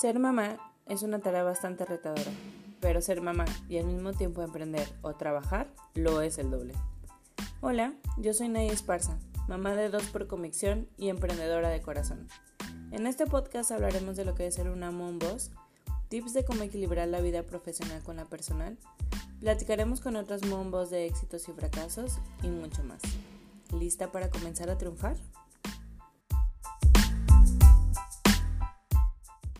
Ser mamá es una tarea bastante retadora, pero ser mamá y al mismo tiempo emprender o trabajar lo es el doble. Hola, yo soy Nadia Esparza, mamá de dos por convicción y emprendedora de corazón. En este podcast hablaremos de lo que es ser un amo en voz, tips de cómo equilibrar la vida profesional con la personal, platicaremos con otras mom voz de éxitos y fracasos y mucho más. ¿Lista para comenzar a triunfar?